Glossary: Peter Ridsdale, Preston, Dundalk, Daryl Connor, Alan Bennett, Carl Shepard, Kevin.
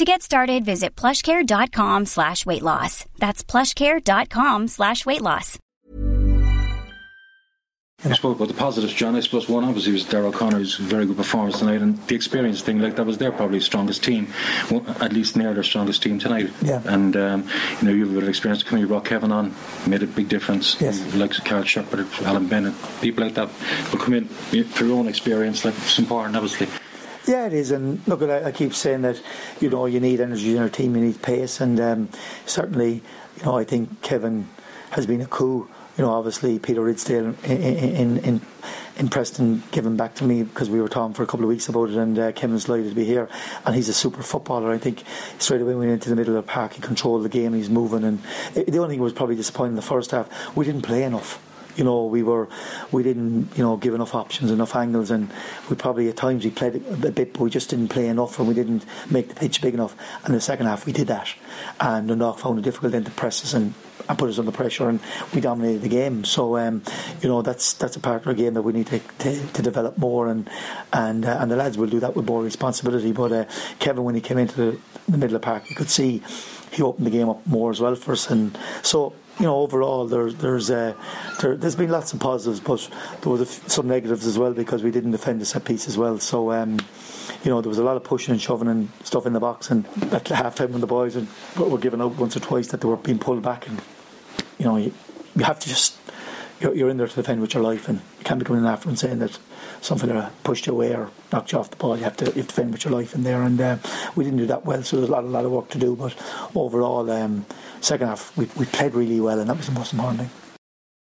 To get started, visit plushcare.com/weightloss. That's plushcare.com/weightloss. You spoke about the positives, John. I suppose one obviously was Daryl Connor, who's a very good performance tonight, and the experience thing, like that was their probably strongest team, well, at least near their strongest team tonight. Yeah. And you have a bit of experience coming. You brought Kevin on, made a big difference. Yes. Like Carl Shepard, Alan Bennett, people like that will come in for your own experience. Like it's important, obviously. Yeah, it is. And look, I keep saying that, you need energy in your team, you need pace, and certainly, I think Kevin has been a coup. Obviously Peter Ridsdale in Preston giving back to me, because we were talking for a couple of weeks about it, and Kevin's delighted to be here, and he's a super footballer. I think straight away we went into the middle of the park, he controlled the game, he's moving, and the only thing was probably disappointing in the first half, we didn't play enough. We didn't, give enough options, enough angles, and we probably at times we played a bit, but we just didn't play enough, and we didn't make the pitch big enough. And the second half, we did that, and Dundalk found it difficult then to press us and put us under pressure, and we dominated the game. So, that's a part of our game that we need to develop more, and the lads will do that with more responsibility. But Kevin, when he came into the middle of the park, you could see he opened the game up more as well for us, and so. Overall, there's been lots of positives, but there was some negatives as well, because we didn't defend a set piece as well. So, there was a lot of pushing and shoving and stuff in the box. And at half time, when the boys were giving out once or twice, that they were being pulled back, and you have to just you're in there to defend with your life, and you can't be coming in after and saying that something pushed you away or knocked you off the ball. You have to defend with your life in there, and we didn't do that well. So there's a lot of work to do, but overall. Second half, we played really well, and that was the most important thing.